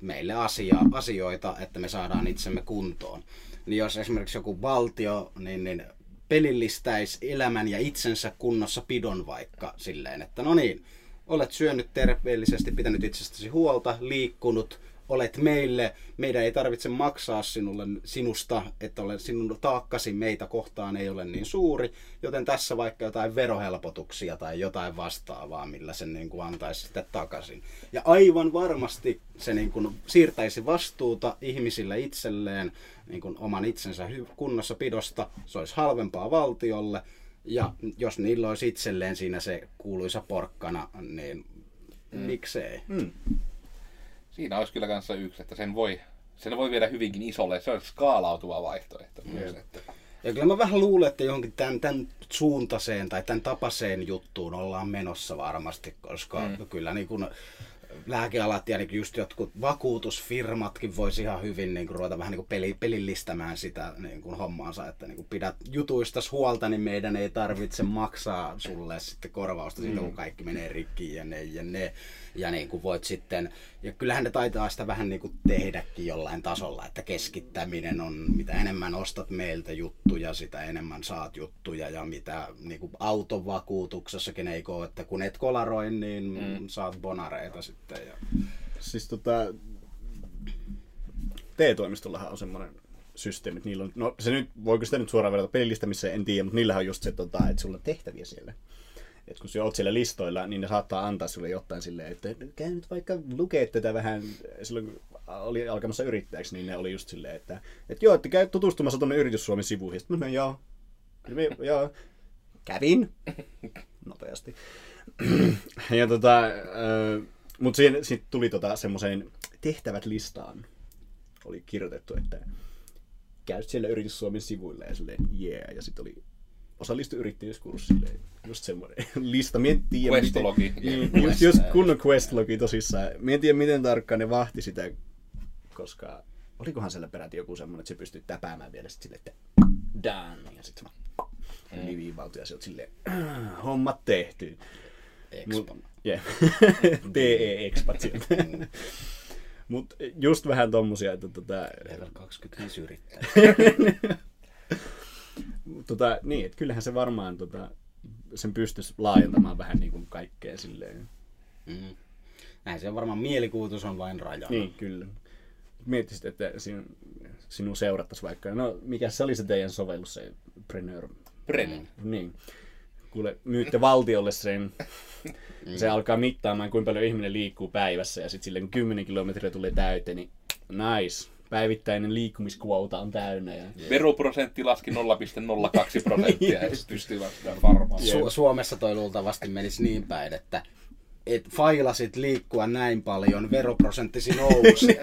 meille asia, asioita, että me saadaan itsemme kuntoon. Niin jos esimerkiksi joku valtio niin, niin pelillistäisi elämän ja itsensä kunnossa pidon vaikka silleen, että no niin, olet syönyt terveellisesti, pitänyt itsestäsi huolta, liikkunut, olet meille, meidän ei tarvitse maksaa sinulle, sinusta, että ole, sinun taakkasi meitä kohtaan ei ole niin suuri, joten tässä vaikka jotain verohelpotuksia tai jotain vastaavaa, millä sen niin kuin antaisi sitten takaisin. Ja aivan varmasti se niin kuin siirtäisi vastuuta ihmisille itselleen niin kuin oman itsensä kunnossa pidosta, se olisi halvempaa valtiolle ja jos niillä olisi itselleen siinä se kuuluisa porkkana, niin mm. miksei. Mm. Siinä olisi kyllä kanssa yksi, että sen voi, sen voi viedä hyvinkin isolle, se on skaalautuva vaihtoehto. Myös, että... Ja kyllä mä vähän luulen, että johonkin tämän, tämän suuntaiseen tai tämän tapaseen juttuun ollaan menossa varmasti, koska mm. kyllä niin kun lääkealat ja niin just jotkut vakuutusfirmatkin voisi ihan hyvin niin kun ruveta vähän niin peli, pelillistämään sitä niin kun hommaansa, että niin kun pidät jutuistas huolta, niin meidän ei tarvitse maksaa sulle sitten korvausta siitä, mm. kun kaikki menee rikkiin ja ne ja ne. Ja niin kuin voit sitten, ja kyllähän ne taitaa sitä vähän niin kuin tehdäkin jollain tasolla, että keskittäminen on, mitä enemmän ostat meiltä juttuja, sitä enemmän saat juttuja, ja mitä niin kuin autovakuutuksessakin ei ole, että kun et kolaroi, niin mm. saat bonareita sitten. Ja... Siis tota, T E-toimistollahan on semmoinen systeemi, että niillä on, no se nyt, voiko sitä nyt suoraan verrata pelillistämiseen, en tiedä, mutta niillähän on just se, tota, että sulla on tehtäviä siellä. Et kun sä oot siellä listoilla, niin ne saattaa antaa sulle jotain silleen, että käy nyt vaikka lukee tätä vähän, silloin kun oli alkamassa yrittäjäksi, niin ne oli just silleen, että et joo, että käy tutustumassa tuonne Yrityssuomin sivuihin. Sitten mä joo, joo, kävin nopeasti. Ja tota, mutta sitten tuli tota semmoiseen tehtävät listaan, oli kirjoitettu, että käy siellä Yrityssuomin sivuille ja silleen yeah, ja sitten oli osallistu yrittäjyyskurssille. Just semmoinen lista. Miettii, questlogi. Miten, just, just kunnon questlogi tosissaan. Mie en tiedä, miten tarkkaan ne vahti sitä, koska olikohan siellä peräti joku semmoinen, että se pystyy täpäämään vielä sitten silleen, että done. Ja sitten semmoinen liviivautu ja se on silleen, hommat tehty. Expo. Yeah. T E-expat sieltä. Mut just vähän tommosia, että tota... Level kaksikymmentäviisi yrittää. Tota, niin, että kyllähän se varmaan tota, sen pystyisi laajentamaan vähän niin kuin kaikkea silleen. Mm. näin se on varmaan, mielikuvitus on vain raja. Niin, kyllä. Miettisit, että sin, sinun seurattaisi vaikka, no mikä se oli se teidän sovellus, se Prenör? Prenör. Niin. Kuule, myytte valtiolle sen. Se alkaa mittaamaan, kuinka paljon ihminen liikkuu päivässä ja sitten silleen kymmenen kilometriä tulee täyteen, niin nice. Päivittäinen liikkumiskuota on täynnä. Ja... veroprosentti laski nolla pilkku nolla kaksi prosenttia ja se pystyy vastaan varmaan. Su- Suomessa toi luultavasti menisi niin päin, että et failasit liikkua näin paljon, veroprosenttisi nousi.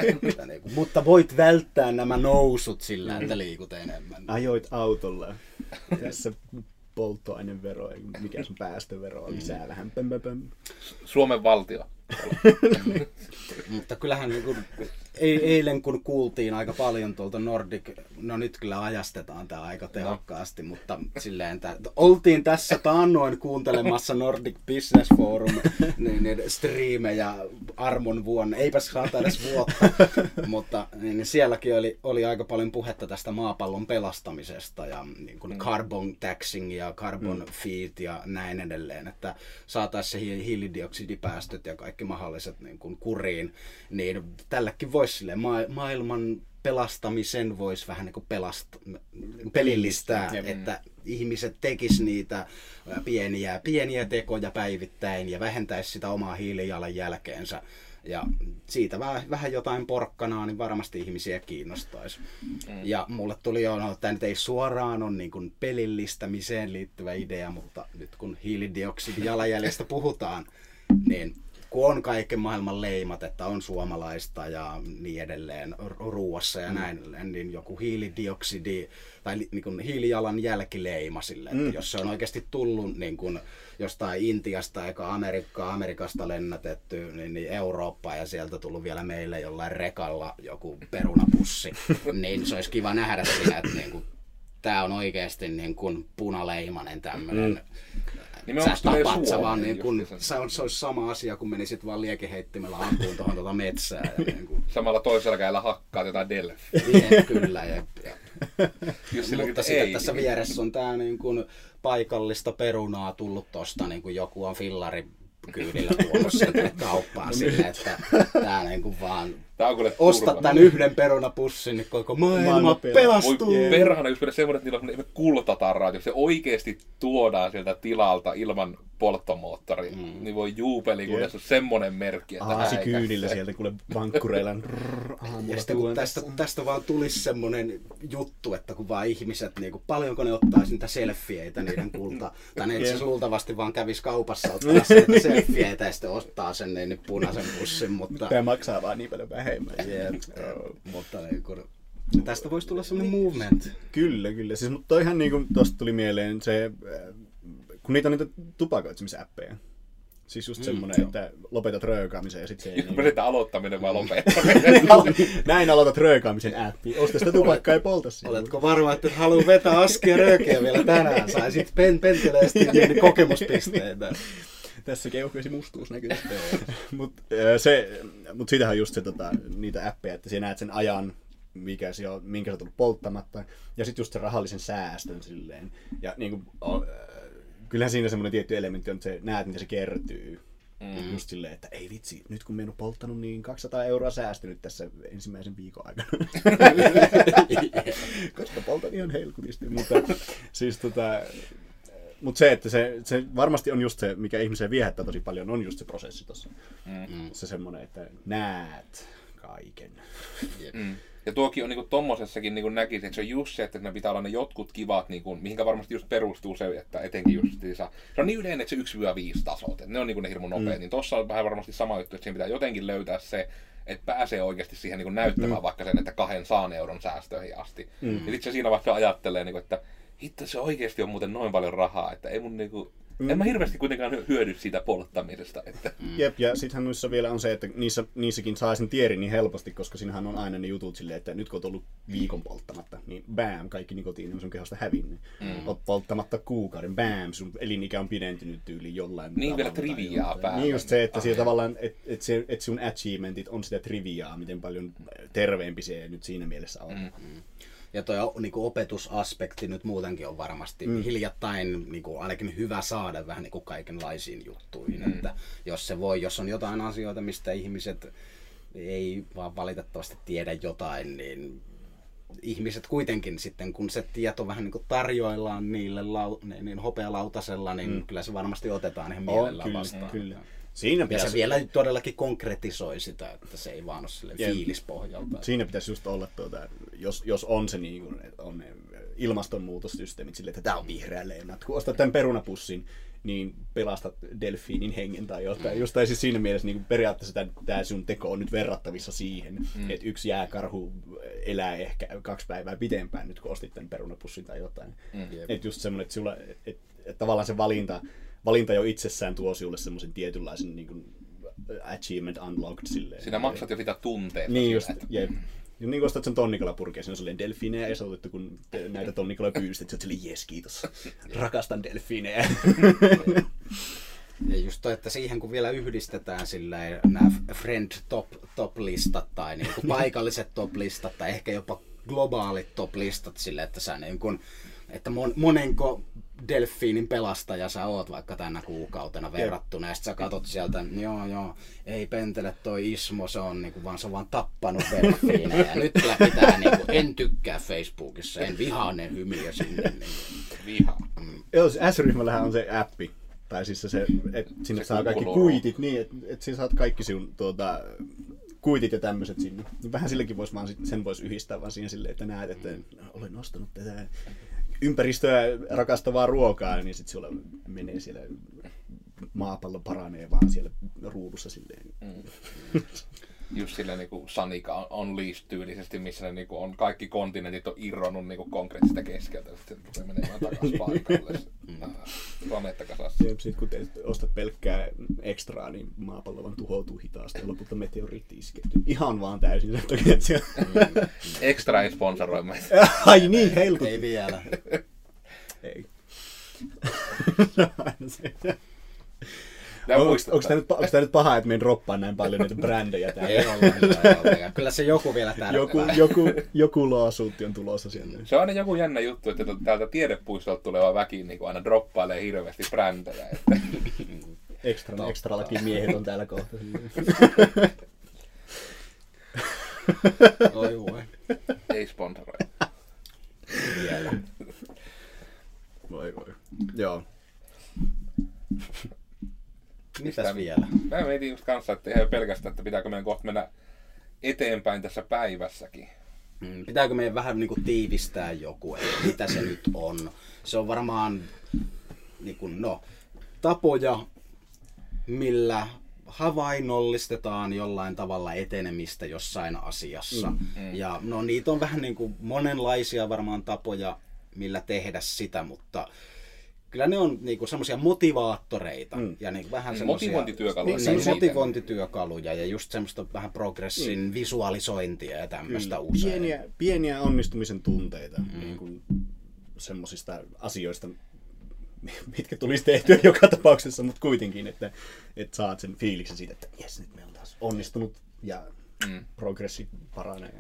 Mutta voit välttää nämä nousut sillä, että liikut enemmän. Ajoit autolla. Tässä polttoainevero, mikä on päästövero, lisää vähän. Pöm, pöm. Suomen valtio. Mutta kyllähän niin kun, eilen kun kuultiin aika paljon tuolta Nordic, no nyt kyllä ajastetaan tämä aika tehokkaasti, no. mutta silleen, että oltiin tässä taannoin kuuntelemassa Nordic Business Forum niin, niin, striimejä armon vuonna, eipäs saata edes vuotta, mutta niin, sielläkin oli, oli aika paljon puhetta tästä maapallon pelastamisesta ja niin kuin mm. carbon taxing ja carbon mm. feet ja näin edelleen, että saataisiin hiilidioksidipäästöt ja kaikki mahdolliset niin kuin kuriin, niin tälläkin voisi sille ma- maailman pelastamisen voisi vähän niin kuin pelast- pelillistää, mm. että ihmiset tekis niitä pieniä, pieniä tekoja päivittäin ja vähentäisi sitä omaa hiilijalanjälkeensä. Ja siitä vähän, vähän jotain porkkanaa, niin varmasti ihmisiä kiinnostaisi. Mm. Ja mulle tuli jo, no, että tämä nyt ei suoraan ole niin kuin pelillistämiseen liittyvä idea, mutta nyt kun hiilidioksidijalanjäljestä puhutaan, niin kun on kaiken maailman leimat, että on suomalaista ja niin edelleen ruuassa ja näin, mm. niin joku hiilidioksidi tai niin kuin hiilijalanjälkileima sille, että mm. jos se on oikeasti tullut niin kuin jostain Intiasta eikä Amerikkaa, Amerikasta lennätetty niin, niin Eurooppaan ja sieltä tullut vielä meille jollain rekalla joku perunapussi, niin se olisi kiva nähdä siinä, että niin kuin, tämä on oikeasti niin kuin punaleimainen tämmöinen. Mm. Nimenomaan sä tapat, sä vaan niin kun, se olisi sama asia, kun menisit vaan liekeheittimellä ampuun tuohon tuota metsää. Ja niin kun... samalla toisella kädellä hakkaat jotain delfiä. Jep, kyllä, jep, jep. Mutta sitten ei, tässä niin vieressä on tää niin kun paikallista perunaa tullut tosta, niin kun joku on fillari kyydillä tuonut sieltä kauppaan sille, että tää niin kuin vaan osta tämän yhden perunapussin, niin koko maailma, maailma pelastuu. Voi perhana, jos meillä semmoinen tila, kun ei me kultataraa, jos se oikeasti tuodaan sieltä tilalta ilman polttomoottori, mm. niin voi juupeli, kun tässä on semmoinen merkki, että aasi kyynillä sieltä kuule vankkureilla. Ja sitten kun tästä, tästä vaan tulisi semmoinen juttu, että kun vaan ihmiset, niin kuin, paljonko ne ottaisi niitä selfieitä niiden kulta, tai ne itse luultavasti vaan kävisi kaupassa ottaa sieltä selfieitä ja sitten ottaa sen niin punaisen pussin. Mutta... tämä maksaa vaan niin paljon vähemmän. Yeah. Oh. Mutta niin kun... tästä voisi tulla semmoinen movement. Kyllä, kyllä. Siis, mutta ihan niin kuin tuosta tuli mieleen se... kun niitä on niitä tupakoitsemisäppejä. Siis just mm, semmoinen, jo. Että lopetat röökaamisen ja sit se ei... Pidetään aloittaminen vai lopettaminen. Näin aloitat röökaamisen appi. Osta sitä tupakkaa ja polta sinua. Oletko varma, että haluan vetää askia röökiä vielä tänään? Sai sit pen- penteleesti niin kokemuspisteitä. Tässä keuhkoisi mustuus näkyy. Mutta mut siitähän on just se, tota, niitä appeja, että sinä näet sen ajan, mikä se on, minkä se on tullut polttamatta. Ja sit just sen rahallisen säästön silleen. Ja niinku... On, kyllähän siinä semmoinen tietty elementti on, että näet, mitä se kertyy. Mm. Just silleen, että ei vitsi, nyt kun me en ole polttanut, niin kaksisataa euroa säästynyt tässä ensimmäisen viikon aikana. Koska poltan ihan helkutisti. Mutta siis, tota, mut se, että se, se varmasti on just se, mikä ihmisiä viehättää tosi paljon, on just se prosessi tossa. Mm-hmm. Se semmoinen, että näet kaiken. Mm. Ja tuokin on niinku tommosessakin niinku näkisi, että se on just se, että ne pitää olla ne jotkut kivat, niinku, mihinkä varmasti just perustuu se, että etenkin just se, se on niin yleinen, että se yksi viisi tasot, että ne on niinku ne hirmu nopeet, mm. niin tossa on vähän varmasti sama juttu, että siinä pitää jotenkin löytää se, että pääsee oikeasti siihen niinku näyttämään mm. vaikka sen, että kahden saan euron säästöihin asti. Mm. Ja sit se siinä vaikka ajattelee, niinku, että hitto se oikeasti on muuten noin paljon rahaa, että ei mun niinku... Mm. En mä hirveästi kuitenkaan hyödy siitä polttamisesta. Että. Jep, ja sittenhän noissa vielä on se, että niissä, niissäkin saa sen tierin niin helposti, koska siinähän on aina ne jutut silleen, että nyt kun oot ollut viikon polttamatta, niin bam, kaikki nikotiini on sun kehosta hävinnyt. Mm. Oot polttamatta kuukauden, bam, sun elinikä on pidentynyt tyyliin jollain. Niin vielä triviaa päälle. Niin just se, että siellä tavallaan, et, et, se, et sun achievementit on sitä triviaa, miten paljon terveempi se nyt siinä mielessä on. Mm. ja tuo niin kuin opetusaspekti nyt muutenkin on varmasti mm. hiljattain niin kuin ainakin hyvä saada vähän niin kuin kaikenlaisiin juttuihin. Mm. Että jos se voi, jos on jotain asioita, mistä ihmiset ei vaan valitettavasti tiedä jotain, niin ihmiset kuitenkin sitten, kun se tieto vähän niin kuin tarjoillaan niille lau, niin hopealautasella, niin mm. kyllä se varmasti otetaan ihan mielellä oh, vastaan. Kyllä. Siinä pitäisi... Ja se vielä todellakin konkretisoi sitä, että se ei vaan ole sille fiilispohjalta. Siinä pitäisi just olla, tuota, jos, jos on se niin kuin, on ilmastonmuutossysteemit sille, että tämä on vihreä leunat, kun ostat tämän perunapussin, niin pelastat delfiinin hengen tai jotain. Just tai siis siinä mielessä niin periaatteessa tämä sun teko on nyt verrattavissa siihen, mm. että yksi jääkarhu elää ehkä kaksi päivää pitempään nyt, kun ostit tämän perunapussin tai jotain. Mm. Että just semmoinen, että, sulla, että, että, että tavallaan se valinta, valinta jo itsessään tuo sinulle semmoisen tietynlaisen niin kuin achievement unlocked silleen. Siinä maksat jo sitä tunteita. Niin just, jep. Ja niin kuin ostat sen tonnikalapurkia, siinä on silleen delfiinejä ja se otettu, kun näitä tonnikaloja pyydystet, se on silleen jes kiitos, rakastan delfiinejä. Ja just toi, että siihen kun vielä yhdistetään silleen nämä friend top, top listat tai niin kuin paikalliset top listat tai ehkä jopa globaalit top listat silleen, että sä niin kuin, että mon, monenko delfiinin pelastaja sä oot vaikka tänä kuukautena verrattuna ja sit sä katot sieltä, joo joo, ei pentele toi Ismo, se on niinku vaan, se on vaan tappanut delfiinejä. Nyt kyllä pitää niinku, en tykkää Facebookissa, en vihaa ne hymiä sinne. Niinku. Vihaa. Mm. S-ryhmällähän on se appi, tai siis se, että sinne se saa kaikki kuitit, niin että et sinä saat kaikki sinun tuota, kuitit ja tämmöiset sinne. Vähän silläkin vois vaan, sen voisi yhdistää vaan siihen silleen, että näet, että olen ostanut tätä ympäristöä rakastavaa ruokaa, niin sitten sulla menee siellä, maapallo paranee vaan siellä ruudussa silleen. Mm. Just sillä niinku Sanika on liistyylisesti, missä ne niinku on kaikki kontinentit on irronnut niinku konkreettista keskeltä, sitten rupeaa menemään takaisin paikalle. Planeetta kasassa. Sitten kun te ostat pelkkää ekstraa, niin maapallo vaan tuhoutuu hitaasti ja lopulta meteoriitti iskeytyy. Ihan vaan täysin sen takia, että siellä... Mm. Ekstra ei sponsoroi meitä. Ai niin, helkut! Ei vielä. Ei. Onko tämä nyt, nyt paha, että me droppaan näin paljon näitä brändejä täällä? Kyllä se joku vielä täällä. Joku, joku, joku lawsuutti on tulossa siellä. Se on aina joku jännä juttu, että täältä tiedepuistolta tuleva väki niin aina droppailee hirveästi brändejä. Että... Ekstra, ekstrallakin miehet on täällä kohta. Oi voi. Ei sponsoroi. Vielä. Voi voi. Joo. Mitäs Sitä, vielä? Mä mietin just kanssa, että ihan pelkästään, että pitääkö meidän kohta mennä eteenpäin tässä päivässäkin. Mm, pitääkö meidän vähän niin kuin tiivistää joku, että mitä se nyt on? Se on varmaan niin kuin, no, tapoja, millä havainnollistetaan jollain tavalla etenemistä jossain asiassa. Mm, mm. Ja no, niitä on vähän niin kuin monenlaisia varmaan tapoja, millä tehdä sitä, mutta... Kyllä ne on niinku semmoisia motivaattoreita mm. ja niinku vähän semmoisia motivointityökaluja. Niin, motivointityökaluja ja just semmoista vähän progressin mm. visualisointia ja tämmöistä usein. Pieniä, pieniä onnistumisen tunteita mm. niinku semmoisista asioista, mitkä tulisi tehtyä joka tapauksessa, mutta kuitenkin, että, että saat sen fiiliksen siitä, että jes, nyt me on taas onnistunut ja mm. progressi paranee.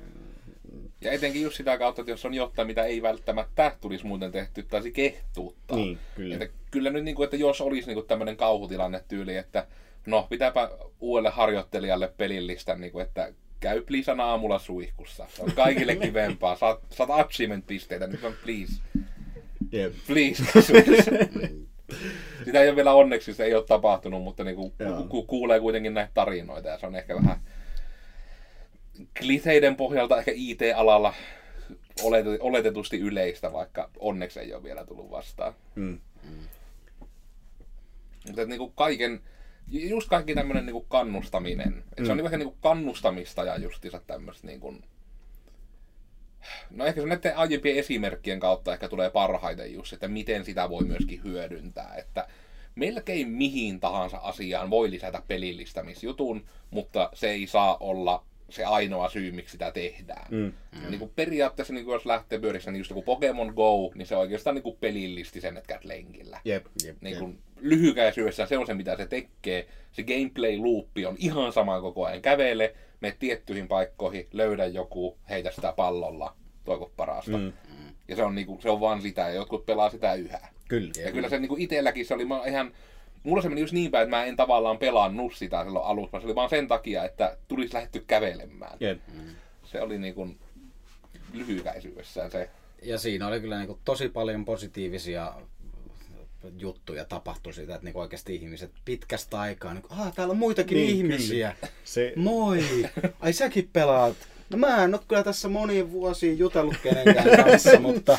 Ja etenkin just sitä kautta, että jos on jotain, mitä ei välttämättä tulisi muuten tehty, taisi kehtuuttaa. Niin, kyllä. Että kyllä nyt, niin kuin, että jos olisi niin kuin tämmöinen kauhutilanne tyyli, että no, pitääpä uudelle harjoittelijalle pelillistä, niin kuin, että käy please aamulla suihkussa. Se on kaikille kivempaa. Saat, saat achievement-pisteitä, nyt on please. Yep. Please. Sitä ei ole vielä onneksi, se ei ole tapahtunut, mutta niin kuin, ku, kuulee kuitenkin näitä tarinoita ja se on ehkä vähän... Kliseiden pohjalta ehkä I T-alalla oletetusti yleistä, vaikka onneksi ei ole vielä tullut vastaan. Mm. Mm. Mutta niin kuin kaiken, just kaikki tämmöinen niin kuin kannustaminen. Et mm. se on vähän niin kuin kannustamista ja justiinsa tämmöistä niin kuin... No ehkä se näiden aiempien esimerkkien kautta ehkä tulee parhaiten just, että miten sitä voi myöskin hyödyntää. Että melkein mihin tahansa asiaan voi lisätä pelillistämisjutun, mutta se ei saa olla... se ainoa syy, miksi sitä tehdään. Mm. Niin kuin periaatteessa, niin kuin jos lähtee pyörissä, niin just joku Pokémon Go, niin se oikeastaan niin kuin pelillisti sen, että käyt lenkillä. Jep, jep, niin kuin lyhykäisyydessä se on se, mitä se tekee. Se gameplay-luuppi on ihan sama koko ajan. Kävele, mene tiettyihin paikkoihin, löydä joku, heitä sitä pallolla, toi kun parasta. Mm. Ja se on, niinku, se on vaan sitä, ja jotkut pelaa sitä yhä. Kyllä. Ja kyllä se niinku itselläkin se oli mä ihan... Mulla se meni just niin päin, että mä en tavallaan pelannut sitä silloin alussa, se oli vaan sen takia, että tulisi lähdetty kävelemään. Jep. Se oli niinku lyhykäisyydessään se. Ja siinä oli kyllä niinku tosi paljon positiivisia juttuja tapahtui siitä, että niinku oikeasti ihmiset pitkästä aikaa, niinku, aah täällä on muitakin niin, ihmisiä, se... moi, ai säkin pelaat. No mä en ole kyllä tässä moniin vuosiin jutellut kenenkään kanssa, mutta...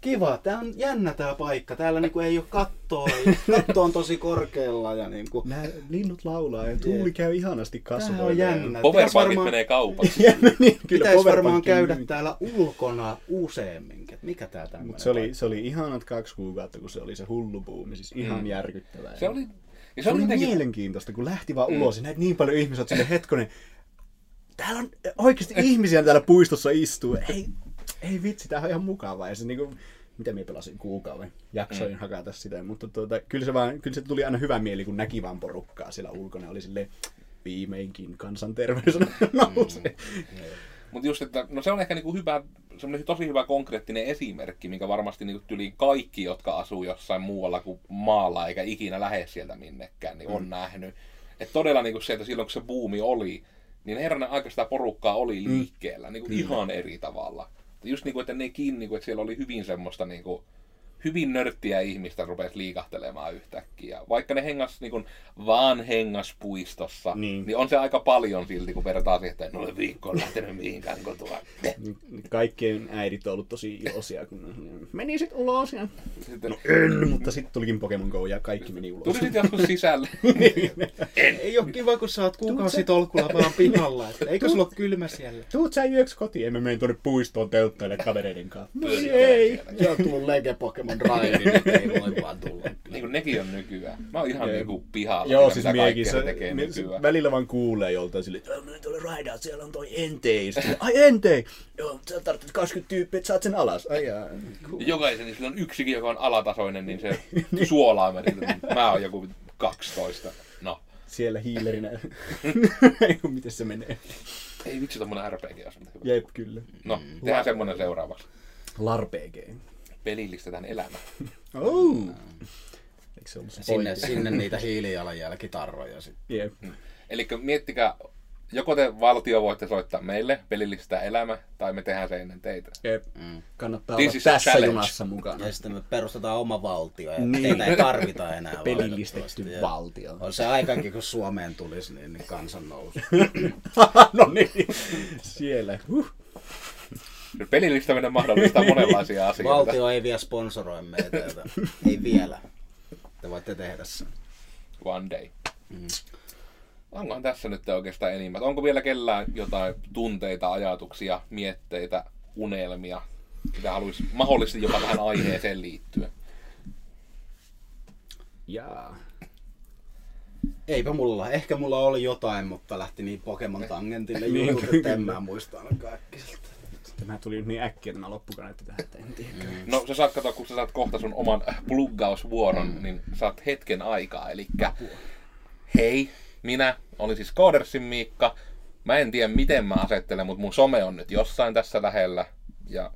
Kiva, tää on jännä tää paikka. Täällä niinku ei oo kattoa. Katto on tosi korkealla ja niinku nää linnut laulaa ja tuuli käy ihanasti kasvoilla. Tää on jännä. Powerbankit menee kaupaksi. Niin, kyllä pitäis varmaan käydä myy. Täällä ulkona useamminkin. Mikä tää tämmönen? Mut se oli se oli ihanat kaksi kuukautta, kun se oli se hullu buumi, siis ihan mm. järkyttävää. Se oli ja se oli jotenkin mielenkiintoista, kun lähti vaan mm. ulos ja näit niin paljon ihmisiä sinne hetkonen. Täällä on oikeesti ihmisiä täällä puistossa istuu. Ei ei vitsi, tää on ihan mukavaa. Ja se niinku mitä minä pelasin kuukauden, jaksoin mm. hakata sitä, mutta tuota, kyllä, se vaan, kyllä se tuli aina hyvä mieli, kun näki vaan porukkaa siellä ulkona. Oli silleen, viimeinkin kansanterveys on nousi. Mm. Mutta just, että no se on ehkä niinku hyvä, semmoinen tosi hyvä konkreettinen esimerkki, minkä varmasti niinku tyli kaikki, jotka asuu jossain muualla kuin maalla, eikä ikinä lähde sieltä minnekään, niin mm. on nähnyt. Että todella niinku se, että silloin kun se buumi oli, niin herranen aika sitä porukkaa oli liikkeellä, mm. niinku ihan eri tavalla. Just niinku, että nekin, niinku, että siellä oli hyvin semmoista, niinku, hyvin nörttiä ihmistä rupesi liikahtelemaan yhtäkkiä. Vaikka ne hengas, niinku, vaan hengas puistossa, niin. niin on se aika paljon silti, kun vertaa siihen, että en ole viikkoon lähtenyt mihinkään kotoa. Kaikkien äidit on ollut tosi iloisia, kun meni sit ulos ja... Sitten... No en, mutta sitten tulikin Pokémon Go ja kaikki meni ulos. Tuli sit joskus sisälle. Niin. En. Ei oo kiva, kun sä oot kuukausi tolkulla vaan pihalla. Että eikö sulla oo kylmä siellä? Tuut sä yöksi kotiin, emme mene tuonne puistoon telttaille kavereiden kanssa. No ei, ei. Se on tullut lege Pokémon. Raini, nyt ei voi vaan tulla. Niin nekin on nykyään. Mä oon ihan niinku pihalla. Joo, siis miekin se tekee nykyään. Välillä vaan kuulee joltain silleen, että mä nyt olen raidaa, siellä on toi entei. Ai entei! Joo, sä tarvitset kaksikymmentä tyyppiä, että saat sen alas. Ai jaa. Jokaisen, niin sillä on yksikin, joka on alatasoinen, niin se suolaa mä niitä. Mä oon joku kaksitoista. No. Siellä hiilerinä. Miten se menee? Ei vitsi, tommonen R P G olisi mitään hyvä. Jep, kyllä. No, tehdään semmonen seuraavaksi. Larpg. Pelillistetään elämä. Oh. Sinne, sinne niitä hiilijalanjälkitarroja sitten. Yep. Eli miettikää, joko te valtio voitte soittaa meille, pelillistetään elämä, tai me tehdään se ennen teitä. Yep. Mm. Kannattaa This olla tässä challenge. Junassa mukana. Ja sitten me perustetaan oma valtio, ja niin. teitä ei tarvita enää. Pelillistetty valtio. On se aikakin, kun Suomeen tulisi, niin kansan nousi. No niin, siellä. Huh. Pelillistäminen mahdollistaa monenlaisia asioita. Valtio ei vielä sponsoroi meitä. Ei vielä. Te voitte tehdä sen. One day. Mm. Onkohan tässä nyt oikeastaan enimmät? Onko vielä kellään jotain tunteita, ajatuksia, mietteitä, unelmia, mitä haluaisi mahdollisesti jopa tähän aiheeseen liittyen? Jaa. Eipä mulla. Ehkä mulla oli jotain, mutta lähti niin Pokemon-tangentille jutut, että en mä muista ainakaan äkkiseltä. Tämä tuli nyt niin äkkiä tämä loppukaneetti tähän, että en tiedä. Mm. No sä saat katsoa, kun sä saat kohta sun oman pluggausvuoron, mm. niin saat hetken aikaa. Elikkä hei, minä olin siis Codersin Miikka. Mä en tiedä miten mä asettelen, mutta mun some on nyt jossain tässä lähellä. Ja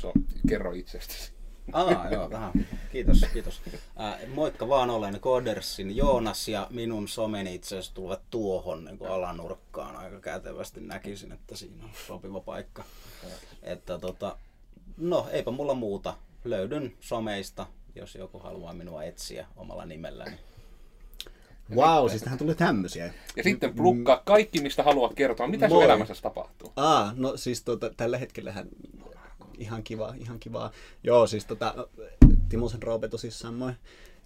so, kerro itsestäsi. Aa, joo, tähän. Kiitos, kiitos. Äh, moikka vaan, olen Codersin Joonas ja minun someni itse asiassa tulevat tuohon niin kuin alanurkkaan aika kätevästi. Näkisin, että siinä on sopiva paikka. Että, tota, no, eipä mulla muuta. Löydyn someista, jos joku haluaa minua etsiä omalla nimelläni. Vau, wow, siis tähän tulee tämmöisiä. Ja sitten plukkaa kaikki, mistä haluat kertoa. Mitä sun elämässä tapahtuu? Aa, no siis tota, tällä hetkellähän... Ihan kivaa, ihan kivaa. Joo, siis tota, Timosen Roope tosissaan moi.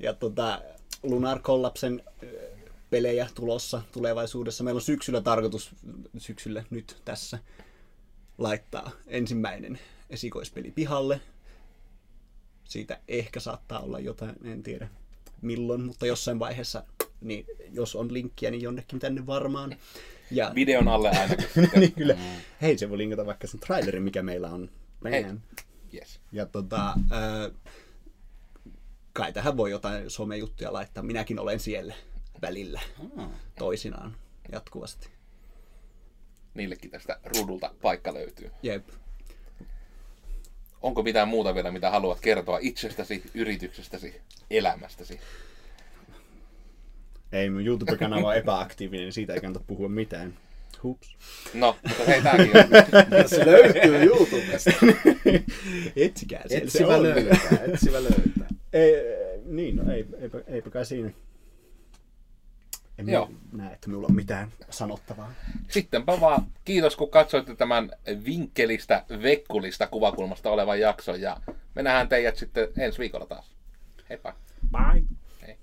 Ja tota, Lunarko Labsin pelejä tulossa tulevaisuudessa. Meillä on syksyllä tarkoitus, syksyllä nyt tässä, laittaa ensimmäinen esikoispeli pihalle. Siitä ehkä saattaa olla jotain, en tiedä milloin, mutta jossain vaiheessa, niin jos on linkkiä, niin jonnekin tänne varmaan. Ja... Videon alle ainakin. Niin kyllä. Hei, se voi linkata vaikka sen trailerin, mikä meillä on. Yes. Ja tota, äh, kai tähän voi jotain somejuttuja laittaa. Minäkin olen siellä välillä toisinaan jatkuvasti. Niillekin tästä ruudulta paikka löytyy. Jep. Onko mitään muuta vielä, mitä haluat kertoa itsestäsi, yrityksestäsi, elämästäsi? Ei, mun YouTube-kanava on epäaktiivinen, niin siitä ei kannata puhua mitään. Hups. No, mutta hei, tääkin on. Se löytyy YouTubesta. Etsikää se. Etsivä löytää, etsivä löytää. Ei, niin, no ei, eipä, eipä kai siinä. En näe, että minulla on mitään sanottavaa. Sittenpä vaan kiitos, kun katsoitte tämän vinkkelistä, vekkulista kuvakulmasta olevan jakson. Ja me nähdään teidät sitten ensi viikolla taas. Heippa. Bye. Hei.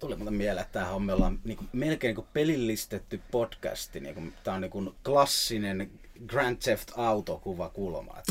Tuli muuten mieleen, että tämähän on, me ollaan niin kuin, melkein niin pelillistetty podcasti. Niin tämä on niin klassinen Grand Theft Auto-kuvakulma.